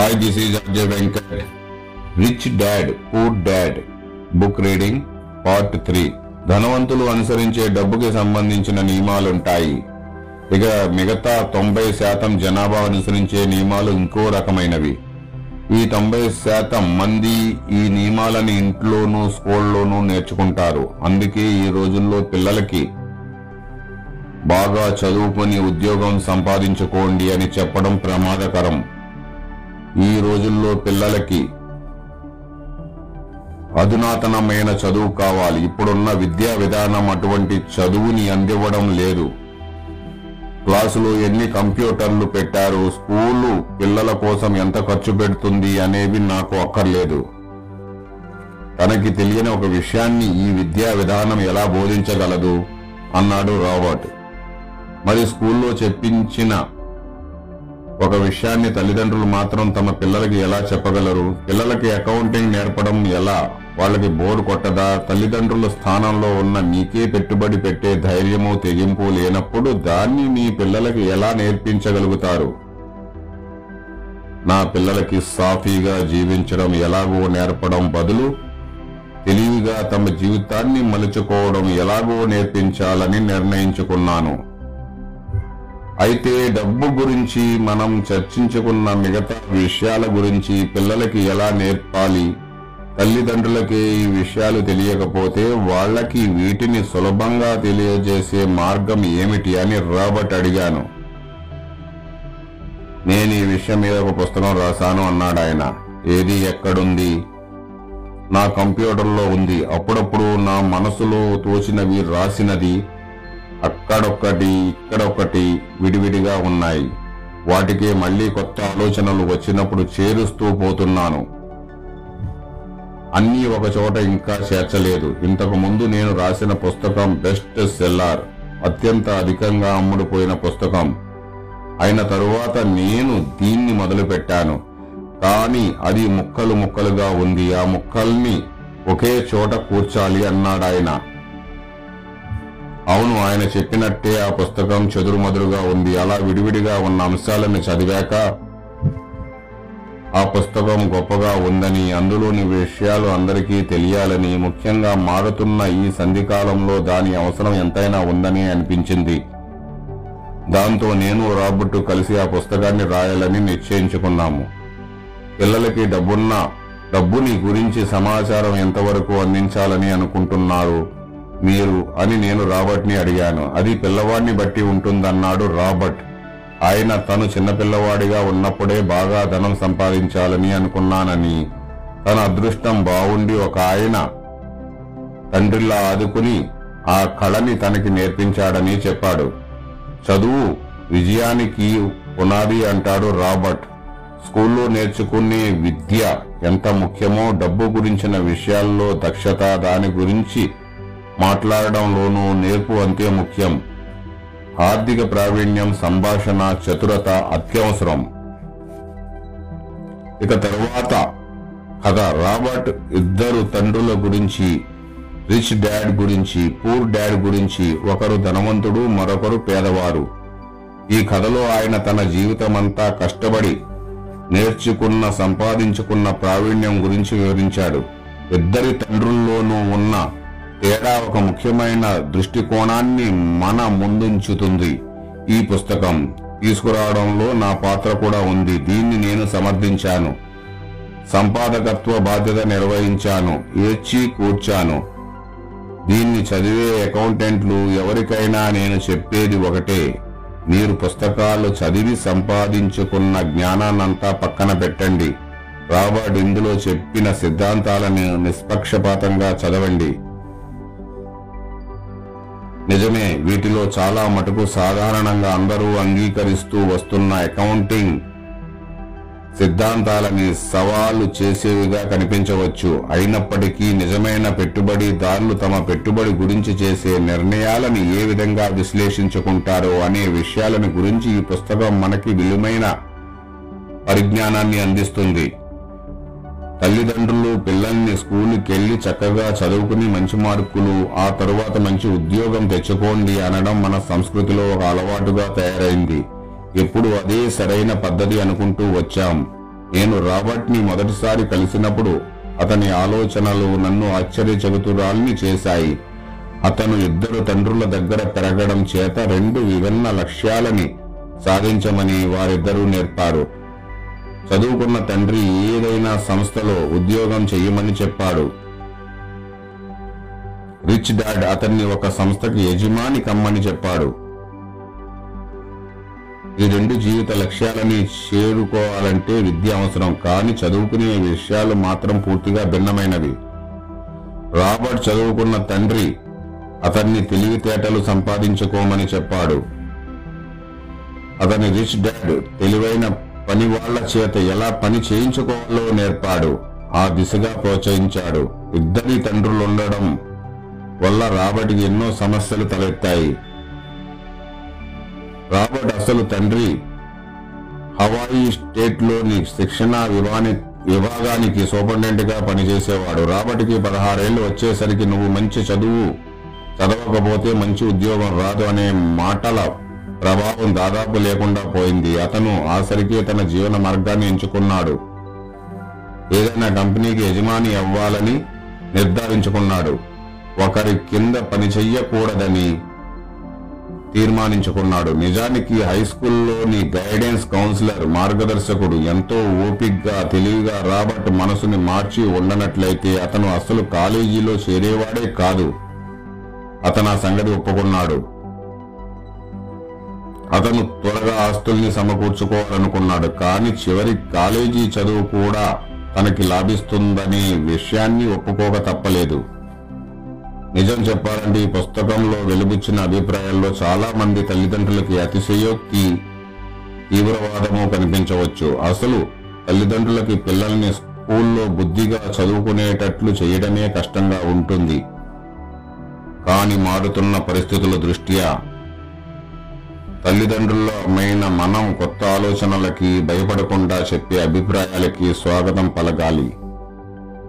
Hi, this is Ajay Venkat. Rich Dad, Poor Dad. Book Reading Part 3. ధనవంతులు అనుసరించే డబ్బుకి సంబంధించిన నియమాలుంటాయి. ఇక మిగతా 90% జనాభా అనుసరించే నియమాలు ఇంకో రకమైనవి. ఈ 90% మంది ఈ నియమాలని ఇంట్లోనూ స్కూల్లోనూ నేర్చుకుంటారు. అందుకే ఈ రోజుల్లో పిల్లలకి బాగా చదువుకొని ఉద్యోగం సంపాదించుకోండి అని చెప్పడం ప్రమాదకరం. ఈ రోజుల్లో పిల్లలకి అధునాతనమైన చదువు కావాలి. ఇప్పుడున్న విద్యా విధానం అటువంటి చదువుని అందివ్వడం లేదు. క్లాసులో ఎన్ని కంప్యూటర్లు పెట్టారు, స్కూలు పిల్లల కోసం ఎంత ఖర్చు పెడుతుంది అనేవి నాకు అక్కర్లేదు. తనకి తెలియని ఒక విషయాన్ని ఈ విద్యా విధానం ఎలా బోధించగలదు అన్నాడు రాబర్ట్. మరి స్కూల్లో చెప్పించిన ఒక విషయాన్ని తల్లిదండ్రులు మాత్రం తమ పిల్లలకి ఎలా చెప్పగలరు? పిల్లలకి అకౌంటింగ్ నేర్పడం ఎలా? వాళ్ళకి బోరు కొట్టదా? తల్లిదండ్రుల స్థానంలో ఉన్న నీకే పెట్టుబడి పెట్టే ధైర్యము తెగింపు లేనప్పుడు దాన్ని నీ పిల్లలకి ఎలా నేర్పించగలుగుతారు? నా పిల్లలకి సాఫీగా జీవించడం ఎలాగో నేర్పడం బదులు తెలివిగా తమ జీవితాన్ని మలుచుకోవడం ఎలాగో నేర్పించాలని నిర్ణయించుకున్నాను. అయితే డబ్బు గురించి మనం చర్చించుకున్న మిగతా విషయాల గురించి పిల్లలకి ఎలా నేర్పాలి? తల్లిదండ్రులకే ఈ విషయాలు తెలియకపోతే వాళ్లకి వీటిని సులభంగా తెలియజేసే మార్గం ఏమిటి అని రాబర్ట్ అడిగాను. నేను ఈ విషయం మీద ఒక పుస్తకం రాశాను అన్నాడు ఆయన. ఏది ఎక్కడుంది? నా కంప్యూటర్లో ఉంది. అప్పుడప్పుడు నా మనసులో తోచినవి రాసినది అక్కడొక్కటి ఇక్కడొక్కటి విడివిడిగా ఉన్నాయి. వాటికి మళ్లీ కొత్త ఆలోచనలు వచ్చినప్పుడు చేరుస్తూ పోతున్నాను. అన్నీ ఒక చోట ఇంకా చేర్చలేదు. ఇంతకు ముందు నేను రాసిన పుస్తకం బెస్ట్ సెల్లర్, అత్యంత అధికంగా అమ్ముడుపోయిన పుస్తకం అయిన తరువాత నేను దీన్ని మొదలుపెట్టాను. కానీ అది ముక్కలు ముక్కలుగా ఉంది. ఆ ముక్కల్ని ఒకే చోట కూర్చాలి అన్నాడు ఆయన. అవును, ఆయన చెప్పినట్టే ఆ పుస్తకం చెదురుమదురుగా ఉంది. అలా విడివిడిగా ఉన్న అంశాలను చదివాక ఆ పుస్తకం గొప్పగా ఉందని, అందులోని విషయాలు అందరికీ తెలియాలని, ముఖ్యంగా మారుతున్న ఈ సంధికాలంలో దాని అవసరం ఎంతైనా ఉందని అనిపించింది. దాంతో నేను రాబర్ట్ కలిసి ఆ పుస్తకాన్ని రాయాలని నిశ్చయించుకున్నాము. పిల్లలకి డబ్బుని గురించి సమాచారం ఎంతవరకు అందించాలని అనుకుంటున్నారు మీరు అని నేను రాబర్ట్ ని అడిగాను. అది పిల్లవాడిని బట్టి ఉంటుందన్నాడు రాబర్ట్. ఆయన తను చిన్నపిల్లవాడిగా ఉన్నప్పుడే బాగా ధనం సంపాదించాలని అనుకున్నానని, తన అదృష్టం బాగుండి ఒక ఆయన తండ్రిలా ఆదుకుని ఆ కళని తనకి నేర్పించాడని చెప్పాడు. చదువు విజయానికి పునాది అంటాడు రాబర్ట్. స్కూల్లో నేర్చుకునే విద్య ఎంత ముఖ్యమో డబ్బు గురించిన విషయాల్లో దక్షత, దాని గురించి మాట్లాడడంలోనూ నేర్పు అంతే ముఖ్యం. ఆర్థిక ప్రావీణ్యం, సంభాషణ చతురత అత్యవసరం. ఇక తరువాత కథ రాబర్ట్ ఇద్దరు తండ్రుల గురించి, రిచ్ డాడ్ గురించి, పూర్ డాడ్ గురించి. ఒకరు ధనవంతుడు, మరొకరు పేదవారు. ఈ కథలో ఆయన తన జీవితమంతా కష్టపడి నేర్చుకున్న సంపాదించుకున్న ప్రావీణ్యం గురించి వివరించాడు. ఇద్దరి తండ్రుల్లోనూ ఉన్న తేడా ఒక ముఖ్యమైన దృష్టికోణాన్ని మన ముందుంచుతుంది. ఈ పుస్తకం తీసుకురావడంలో నా పాత్ర కూడా ఉంది. దీన్ని నేను సమర్థించాను, సంపాదకత్వ బాధ్యత నిర్వహించాను, ఏర్చి కూర్చాను. దీన్ని చదివే అకౌంటెంట్లు ఎవరికైనా నేను చెప్పేది ఒకటే, మీరు పుస్తకాలు చదివి సంపాదించుకున్న జ్ఞానాన్నంతా పక్కన పెట్టండి. రాబర్ట్ ఇందులో చెప్పిన సిద్ధాంతాలను నిష్పక్షపాతంగా చదవండి. నిజమే, వీటిలో చాలా మటుకు సాధారణంగా అందరూ అంగీకరిస్తూ వస్తున్న అకౌంటింగ్ సిద్ధాంతాలని సవాలు చేసేవిగా కనిపించవచ్చు. అయినప్పటికీ నిజమైన పెట్టుబడిదారులు తమ పెట్టుబడి గురించి చేసే నిర్ణయాలను ఏ విధంగా విశ్లేషించుకుంటారో అనే విషయాలను గురించి ఈ పుస్తకం మనకి విలువైన పరిజ్ఞానాన్ని అందిస్తుంది. తల్లిదండ్రులు పిల్లల్ని స్కూల్కి వెళ్ళి చక్కగా చదువుకుని మంచి మార్కులు, ఆ తరువాత మంచి ఉద్యోగం తెచ్చుకోండి అనడం మన సంస్కృతిలో ఒక అలవాటుగా తయారైంది. ఎప్పుడు అదే సరైన పద్ధతి అనుకుంటూ వచ్చాం. నేను రాబర్ట్ ని మొదటిసారి కలిసినప్పుడు అతని ఆలోచనలు నన్ను ఆశ్చర్యచకుతురాల్ని చేశాయి. అతను ఇద్దరు తండ్రుల దగ్గర పెరగడం చేత రెండు విభిన్న లక్ష్యాలని సాధించమని వారిద్దరూ నేర్పారు. చదువుకున్న తండ్రి ఏదైనా సంస్థలో ఉద్యోగం చెయ్యమని చెప్పాడు. రిచ్ డాడ్ అతన్ని ఒక సంస్థకి యజమాని కమ్మని చెప్పాడు. ఈ రెండు జీవిత లక్ష్యాలని చేరుకోవాలంటే విద్య అవసరం, కానీ చదువుకునే విషయాలు మాత్రం పూర్తిగా భిన్నమైనవి. రాబర్ట్ చదువుకున్న తండ్రి అతన్ని తెలివితేటలు సంపాదించుకోమని చెప్పాడు. అతని రిచ్ డాడ్ తెలివైన పని వాళ్ల చేత ఎలా పని చేయించుకోవాలో నేర్పాడు, ఆ దిశగా ప్రోత్సహించాడు. ఇద్దరి తండ్రులు ఉండడం వల్ల రాబర్ట్కి ఎన్నో సమస్యలు తలెత్తాయి. రాబర్ట్ అసలు తండ్రి హవాయి స్టేట్ లోని శిక్షణ విభాగానికి సూపరింటెండెంట్ గా పనిచేసేవాడు. రాబర్ట్కి 16 ఏళ్లు వచ్చేసరికి నువ్వు మంచి చదువు చదవకపోతే మంచి ఉద్యోగం రాదు అనే మాటల ప్రభావం దాదాపు లేకుండా పోయింది. అతను ఆసరికి తన జీవన మార్గాన్ని ఎంచుకున్నాడు. ఏదైనా కంపెనీకి యజమాని అవ్వాలని నిర్ధారించుకున్నాడు. ఒకరి కింద పని చెయ్యకూడదని తీర్మానించుకున్నాడు. నిజానికి హై స్కూల్లోని గైడెన్స్ కౌన్సిలర్ మార్గదర్శకుడు ఎంతో ఓపికగా తెలివిగా రాబర్ట్ మనసుని మార్చి ఉండనట్లయితే అతను అసలు కాలేజీలో చేరేవాడే కాదు. అతను ఆ సంగతి ఒప్పుకున్నాడు. అతను త్వరగా ఆస్తుల్ని సమకూర్చుకోవాలనుకున్నాడు, కానీ చివరి కాలేజీ చదువు కూడా తనకి లాభిస్తుందనే విషయాన్ని ఒప్పుకోక తప్పలేదు. నిజం చెప్పాలంటే ఈ పుస్తకంలో వెలుబుచ్చిన అభిప్రాయాల్లో చాలా మంది తల్లిదండ్రులకి అతిశయోక్తి, తీవ్రవాదము కనిపించవచ్చు. అసలు తల్లిదండ్రులకి పిల్లల్ని స్కూల్లో బుద్ధిగా చదువుకునేటట్లు చేయడమే కష్టంగా ఉంటుంది. కానీ మారుతున్న పరిస్థితుల దృష్ట్యా తల్లిదండ్రులమైన మనం కొత్త ఆలోచనలకి భయపడకుండా చెప్పే అభిప్రాయాలకి స్వాగతం పలకాలి.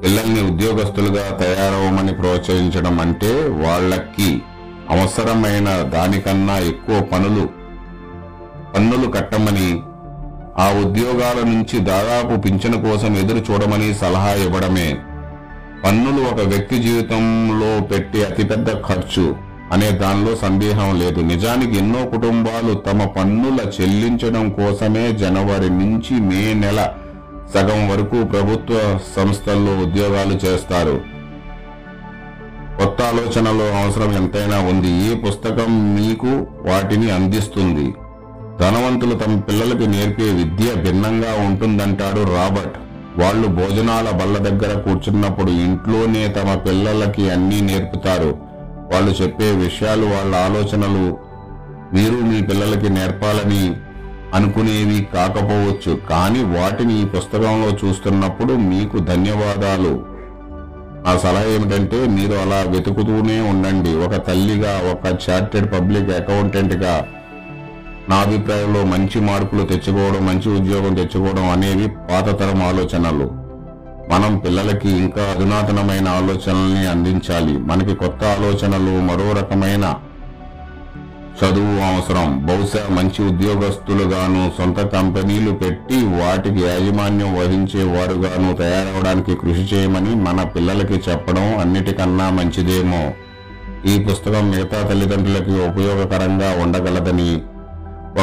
పిల్లల్ని ఉద్యోగస్తులుగా తయారవమని ప్రోత్సహించడం అంటే వాళ్ళకి అవసరమైన దానికన్నా ఎక్కువ పన్నులు కట్టమని, ఆ ఉద్యోగాల నుంచి దాదాపు పింఛను కోసం ఎదురు చూడమని సలహా ఇవ్వడమే. పన్నులు ఒక వ్యక్తి జీవితంలో పెట్టే అతిపెద్ద ఖర్చు అనే దానిలో సందేహం లేదు. నిజానికి ఎన్నో కుటుంబాలు తమ పన్నుల చెల్లించడం కోసమే జనవరి నుంచి మే నెల సగం వరకు ప్రభుత్వ సంస్థల్లో ఉద్యోగాలు చేస్తారు. కొత్త ఆలోచనలో అవసరం ఎంతైనా ఉంది. ఈ పుస్తకం మీకు వాటిని అందిస్తుంది. ధనవంతులు తమ పిల్లలకు నేర్పే విద్య భిన్నంగా ఉంటుందంటాడు రాబర్ట్. వాళ్ళు భోజనాల బల్ల దగ్గర కూర్చున్నప్పుడు ఇంట్లోనే తమ పిల్లలకి అన్నీ నేర్పుతారు. వాళ్ళు చెప్పే విషయాలు, వాళ్ళ ఆలోచనలు మీరు మీ పిల్లలకి నేర్పాలని అనుకునేవి కాకపోవచ్చు, కానీ వాటిని ఈ పుస్తకంలో చూస్తున్నప్పుడు మీకు ధన్యవాదాలు. నా సలహా ఏమిటంటే మీరు అలా వెతుకుతూనే ఉండండి. ఒక తల్లిగా, ఒక చార్టెడ్ పబ్లిక్ అకౌంటెంట్గా నా అభిప్రాయంలో మంచి మార్కులు తెచ్చుకోవడం, మంచి ఉద్యోగం తెచ్చుకోవడం అనేవి పాతతరం ఆలోచనలు. మనం పిల్లలకి ఇంకా అధునాతనమైన ఆలోచనల్ని అందించాలి. మనకి కొత్త ఆలోచనలు, మరో రకమైన చదువు అవసరం. బహుశా మంచి ఉద్యోగస్తులుగాను, సొంత కంపెనీలు పెట్టి వాటికి యాజమాన్యం వహించే వారుగాను తయారవడానికి కృషి చేయమని మన పిల్లలకి చెప్పడం అన్నిటికన్నా మంచిదేమో. ఈ పుస్తకం మిగతా తల్లిదండ్రులకి ఉపయోగకరంగా ఉండగలదని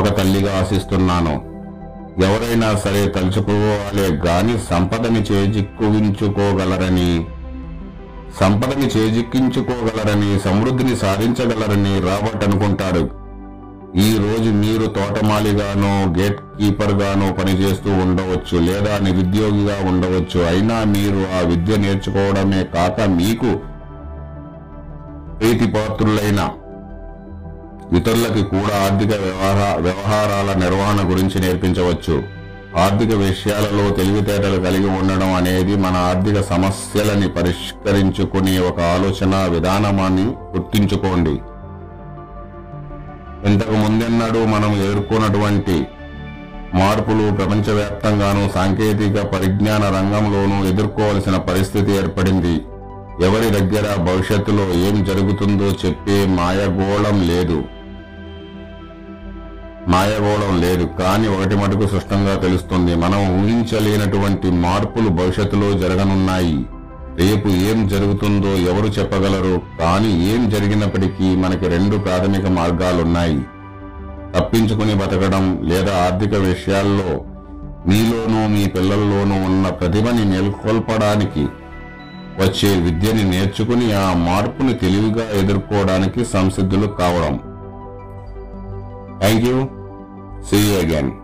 ఒక తల్లిగా ఆశిస్తున్నాను. ఎవరైనా సరే తలుచుకోవాలే గాని సంపదని చేజిక్కించుకోగలరని సమృద్ధిని సాధించగలరని రాబర్ట్ అనుకుంటాడు. ఈ రోజు మీరు తోటమాలిగానో, గేట్ కీపర్ గానో పనిచేస్తూ ఉండవచ్చు, లేదా నిరుద్యోగిగా ఉండవచ్చు. అయినా మీరు ఆ విద్య నేర్చుకోవడమే కాక మీకు ప్రీతిపాత్రులైన ఇతరులకి కూడా ఆర్థిక వ్యవహారాల నిర్వహణ గురించి నేర్పించవచ్చు. ఆర్థిక విషయాలలో తెలివితేటలు కలిగి ఉండడం అనేది మన ఆర్థిక సమస్యలని పరిష్కరించుకునే ఒక ఆలోచన విధానాన్ని గుర్తించుకోండి. ఇంతకు ముందెన్నడూ మనం ఎదుర్కొన్నటువంటి మార్పులు ప్రపంచవ్యాప్తంగానూ సాంకేతిక పరిజ్ఞాన రంగంలోనూ ఎదుర్కోవలసిన పరిస్థితి ఏర్పడింది. ఎవరి దగ్గర భవిష్యత్తులో ఏం జరుగుతుందో చెప్పే మాయగోళం లేదు. మాయబోధం లేదు, కానీ ఒకటి మటుకు స్పష్టంగా తెలుస్తుంది, మనం ఊహించలేనటువంటి మార్పులు భవిష్యత్తులో జరగనున్నాయి. రేపు ఏం జరుగుతుందో ఎవరు చెప్పగలరు, కానీ ఏం జరిగినప్పటికీ మనకి రెండు ప్రాథమిక మార్గాలున్నాయి. తప్పించుకుని బతకడం లేదా ఆర్థిక విషయాల్లో మీలోనూ మీ పిల్లల్లోనూ ఉన్న ప్రతిభని నెలకొల్పడానికి, వచ్చే విద్యని నేర్చుకుని ఆ మార్పుని తెలివిగా ఎదుర్కోవడానికి సంసిద్ధులు కావడం. Thank you. See you again.